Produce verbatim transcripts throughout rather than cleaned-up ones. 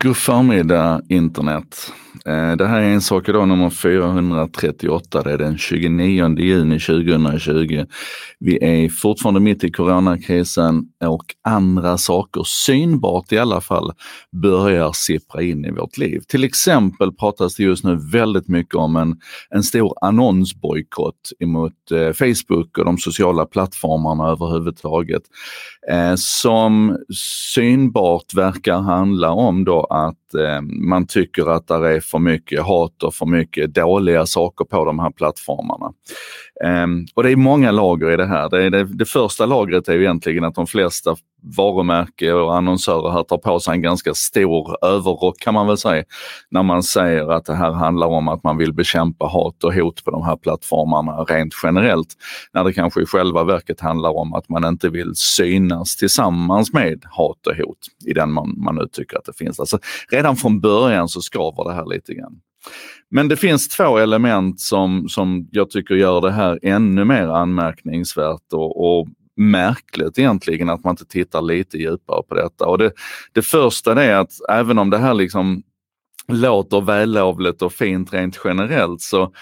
God förmiddag, internet. Det här är en sak idag nummer fyrahundratrettioåtta. Det är den tjugonionde juni tjugotjugo. Vi är fortfarande mitt i coronakrisen och andra saker, synbart i alla fall, börjar sippra in i vårt liv. Till exempel pratas det just nu väldigt mycket om en, en stor annonsbojkott emot Facebook och de sociala plattformarna överhuvudtaget, som synbart verkar handla om då att eh, man tycker att det är för mycket hat och för mycket dåliga saker på de här plattformarna. Eh, och det är många lager i det här. Det, är det, det första lagret är ju egentligen att de flesta varumärke och annonsörer här tar på sig en ganska stor överrock, kan man väl säga, när man säger att det här handlar om att man vill bekämpa hat och hot på de här plattformarna rent generellt, när det kanske i själva verket handlar om att man inte vill synas tillsammans med hat och hot i den man, man nu tycker att det finns. Alltså, redan från början så skaver det här lite grann. Men det finns två element som, som jag tycker gör det här ännu mer anmärkningsvärt och, och märkligt egentligen, att man inte tittar lite djupare på detta. Och det, det första är att även om det här liksom låter vällovligt och fint rent generellt, så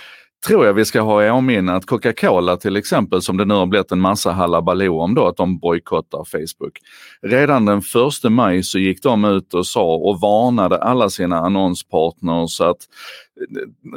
tror jag vi ska ha i åminne att Coca-Cola till exempel, som det nu har blivit en massa halabaloo om då, att de bojkottar Facebook. Redan den första maj så gick de ut och sa och varnade alla sina annonspartners att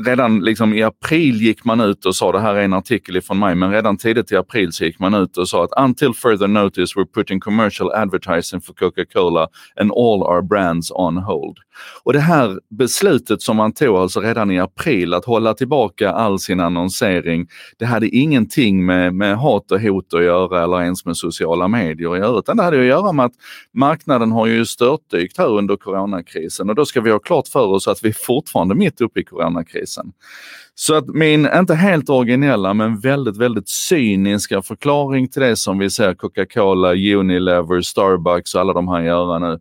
redan liksom i april gick man ut och sa, det här är en artikel ifrån mig, men redan tidigt i april så gick man ut och sa att until further notice we're putting commercial advertising for Coca-Cola and all our brands on hold. Och det här beslutet som man tog alltså redan i april att hålla tillbaka all sin annonsering, det hade ingenting med, med hat och hot att göra eller ens med sociala medier att göra, utan det hade att göra med att marknaden har ju störtdykt här under coronakrisen, och då ska vi ha klart för oss att vi fortfarande mitt uppe i coronakrisen. Så att min, inte helt originella men väldigt, väldigt cyniska förklaring till det som vi ser Coca-Cola, Unilever, Starbucks och alla de här gör nu,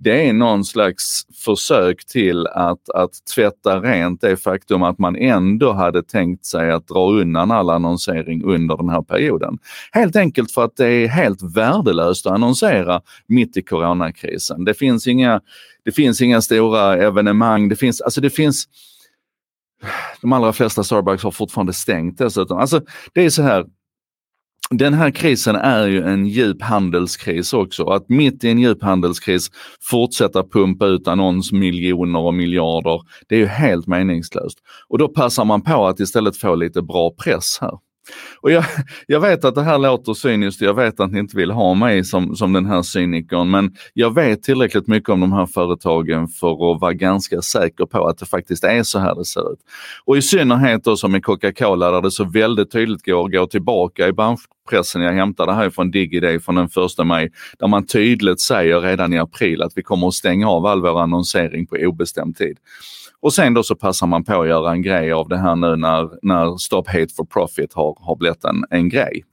det är någon slags försök till att, att tvätta rent det faktum att man ändå hade tänkt sig att dra undan all annonsering under den här perioden. Helt enkelt för att det är helt värdelöst att annonsera mitt i coronakrisen. Det finns inga, det finns inga stora evenemang. Det finns, alltså det finns, de allra flesta Starbucks har fortfarande stängt dessutom. Alltså det är så här. Den här krisen är ju en djup handelskris också. Att mitt i en djup handelskris fortsätta pumpa ut annonsmiljoner och miljarder, det är ju helt meningslöst. Och då passar man på att istället få lite bra press här. Och jag, jag vet att det här låter cyniskt, jag vet att ni inte vill ha mig som, som den här cynikern, men jag vet tillräckligt mycket om de här företagen för att vara ganska säker på att det faktiskt är så här det ser ut. Och i synnerhet då som i Coca-Cola, där det så väldigt tydligt går att gå tillbaka i branschpressen. Jag hämtade här från Digiday från den första maj, där man tydligt säger redan i april att vi kommer att stänga av all vår annonsering på obestämd tid. Och sen då så passar man på att göra en grej av det här nu när, när Stop Hate for Profit har, har blivit en, en grej.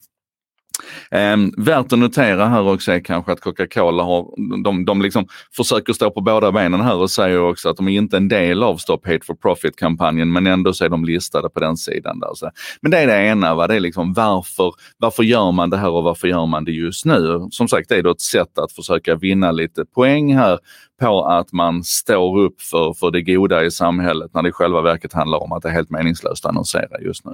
Ehm, värt att notera här också är kanske att Coca-Cola har, de, de liksom försöker stå på båda benen här och säger också att de är inte en del av Stop Hate for Profit-kampanjen, men ändå så är de listade på den sidan där. Så. Men det är det ena, va? Det är liksom varför, varför gör man det här och varför gör man det just nu? Som sagt, det är då ett sätt att försöka vinna lite poäng här på att man står upp för, för det goda i samhället, när det i själva verket handlar om att det är helt meningslöst att annonsera just nu.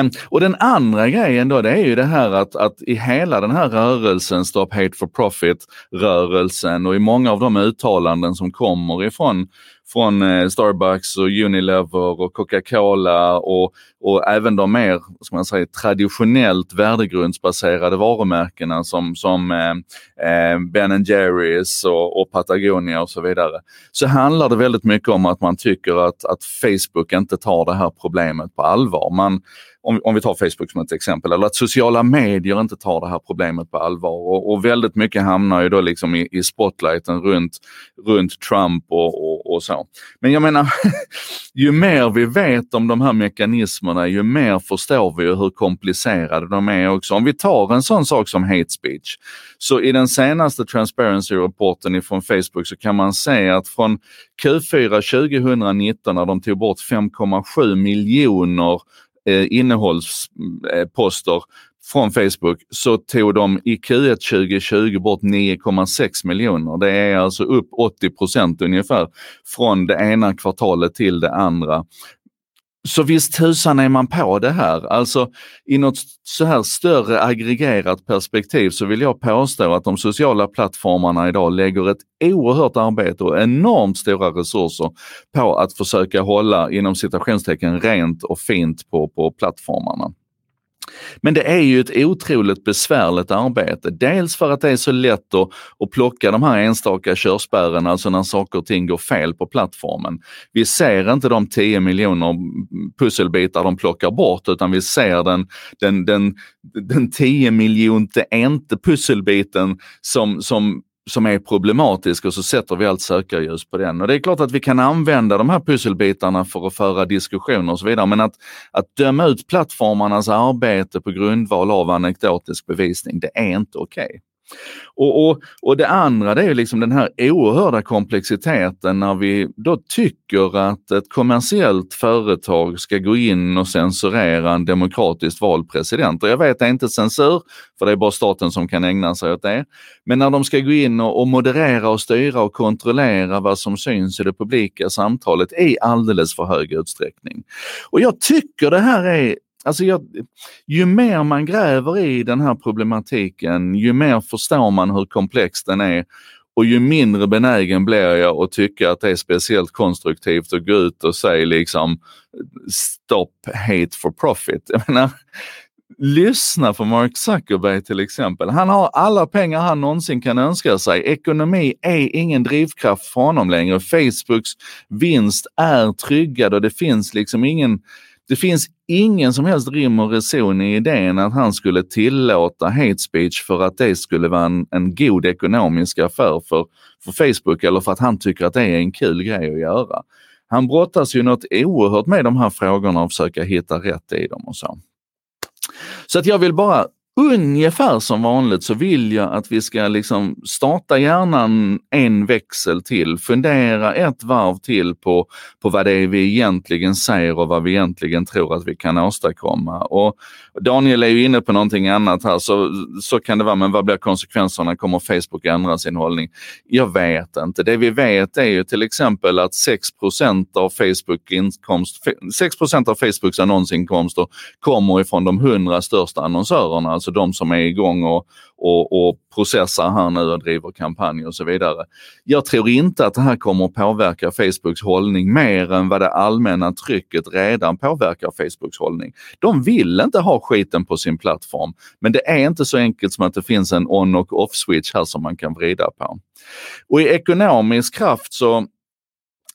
Um, och den andra grejen då, det är ju det här att, att i hela den här rörelsen, Stop Hate for Profit-rörelsen, och i många av de uttalanden som kommer ifrån från eh, Starbucks och Unilever och Coca-Cola och, och även de mer, ska man säga, traditionellt värdegrundsbaserade varumärkena som, som eh, eh, Ben and Jerry's och, och Patagonia och så vidare, så handlar det väldigt mycket om att man tycker att, att Facebook inte tar det här problemet på allvar. Man Om, om vi tar Facebook som ett exempel, eller att sociala medier inte tar det här problemet på allvar. Och, och väldigt mycket hamnar ju då liksom i, i spotlighten runt, runt Trump och, och, och så. Men jag menar, ju mer vi vet om de här mekanismerna, ju mer förstår vi hur komplicerade de är också. Om vi tar en sån sak som hate speech, så i den senaste Transparency-rapporten från Facebook så kan man säga att från Q fyra tjugonitton, när de tog bort fem komma sju miljoner Eh, innehållsposter från Facebook, så tog de i Q ett tjugo tjugo bort nio komma sex miljoner. Det är alltså upp åttio procent ungefär från det ena kvartalet till det andra. Så visst tusan är man på det här. Alltså i något så här större aggregerat perspektiv så vill jag påstå att de sociala plattformarna idag lägger ett oerhört arbete och enormt stora resurser på att försöka hålla inom citationstecken rent och fint på, på plattformarna. Men det är ju ett otroligt besvärligt arbete. Dels för att det är så lätt att, att plocka de här enstaka körspärren, alltså när saker och ting går fel på plattformen. Vi ser inte de tio miljoner pusselbitar de plockar bort, utan vi ser den, den, den, den tio miljonte inte pusselbiten som, som som är problematisk, och så sätter vi allt sökarljus på den. Och det är klart att vi kan använda de här pusselbitarna för att föra diskussioner och så vidare, men att, att döma ut plattformarnas arbete på grundval av anekdotisk bevisning, det är inte okej. Okay. Och, och, och det andra, det är ju liksom den här oerhörda komplexiteten när vi då tycker att ett kommersiellt företag ska gå in och censurera en demokratiskt vald president. Och jag vet, det är inte censur, för det är bara staten som kan ägna sig åt det. Men när de ska gå in och, och moderera och styra och kontrollera vad som syns i det publika samtalet i alldeles för hög utsträckning. Och jag tycker det här är... Alltså jag, ju mer man gräver i den här problematiken, ju mer förstår man hur komplex den är, och ju mindre benägen blir jag att tycka att det är speciellt konstruktivt att gå ut och säga liksom Stop Hate for Profit. Jag menar, lyssna på Mark Zuckerberg till exempel. Han har alla pengar han någonsin kan önska sig. Ekonomi är ingen drivkraft för honom längre. Facebooks vinst är tryggad, och det finns liksom ingen... Det finns ingen som helst rim och reson i idén att han skulle tillåta hate speech för att det skulle vara en, en god ekonomisk affär för, för Facebook, eller för att han tycker att det är en kul grej att göra. Han brottas ju något oerhört med de här frågorna och försöker hitta rätt i dem och så. Så att jag vill bara... Ungefär som vanligt så vill jag att vi ska liksom starta hjärnan en växel till, fundera ett varv till på, på vad det är vi egentligen säger och vad vi egentligen tror att vi kan åstadkomma. Och Daniel är ju inne på någonting annat här, så, så kan det vara, men vad blir konsekvenserna? Kommer Facebook ändra sin hållning? Jag vet inte. Det vi vet är ju till exempel att sex procent av, Facebook-inkomst, sex procent av Facebooks annonsinkomster kommer ifrån de hundra största annonsörerna, alltså de som är igång och, och, och processar här nu och driver kampanjer och så vidare. Jag tror inte att det här kommer att påverka Facebooks hållning mer än vad det allmänna trycket redan påverkar Facebooks hållning. De vill inte ha skiten på sin plattform, men det är inte så enkelt som att det finns en on- och off-switch här som man kan vrida på. Och i ekonomisk kraft så...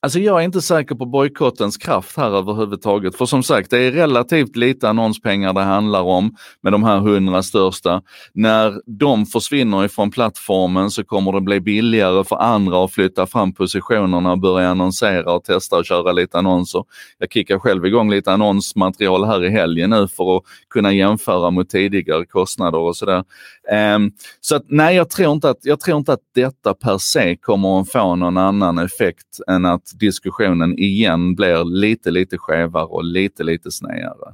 Alltså jag är inte säker på bojkottens kraft här överhuvudtaget, för som sagt, det är relativt lite annonspengar det handlar om med de här hundra största. När de försvinner ifrån plattformen så kommer det bli billigare för andra att flytta fram positionerna och börja annonsera och testa och köra lite annonser. Jag kickar själv igång lite annonsmaterial här i helgen nu för att kunna jämföra mot tidigare kostnader och sådär. Um, så att, nej, jag tror inte att, jag tror inte att detta per se kommer att få någon annan effekt än att diskussionen igen blir lite lite skevare och lite lite snävare.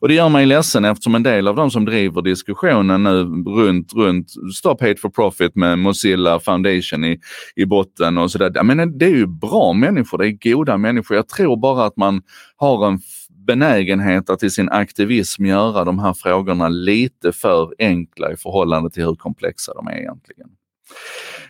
Och det gör mig ledsen, eftersom en del av de som driver diskussionen nu runt, runt Stop Hate for Profit med Mozilla Foundation i, i botten och sådär. Men det är ju bra människor, det är goda människor. Jag tror bara att man har en benägenhet att i sin aktivism göra de här frågorna lite för enkla i förhållande till hur komplexa de är egentligen.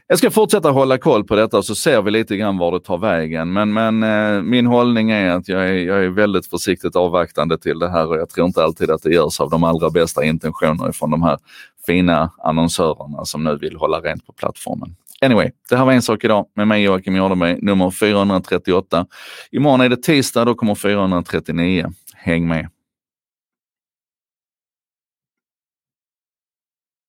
Jag ska fortsätta hålla koll på detta, så ser vi lite grann var det tar vägen. Men, men eh, min hållning är att jag är, jag är väldigt försiktigt avvaktande till det här, och jag tror inte alltid att det görs av de allra bästa intentioner från de här fina annonsörerna som nu vill hålla rent på plattformen. Anyway, det här var En sak idag med mig, Joakim Jordenberg, nummer fyrahundratrettioåtta. Imorgon är det tisdag, då kommer fyrahundratrettionio. Häng med!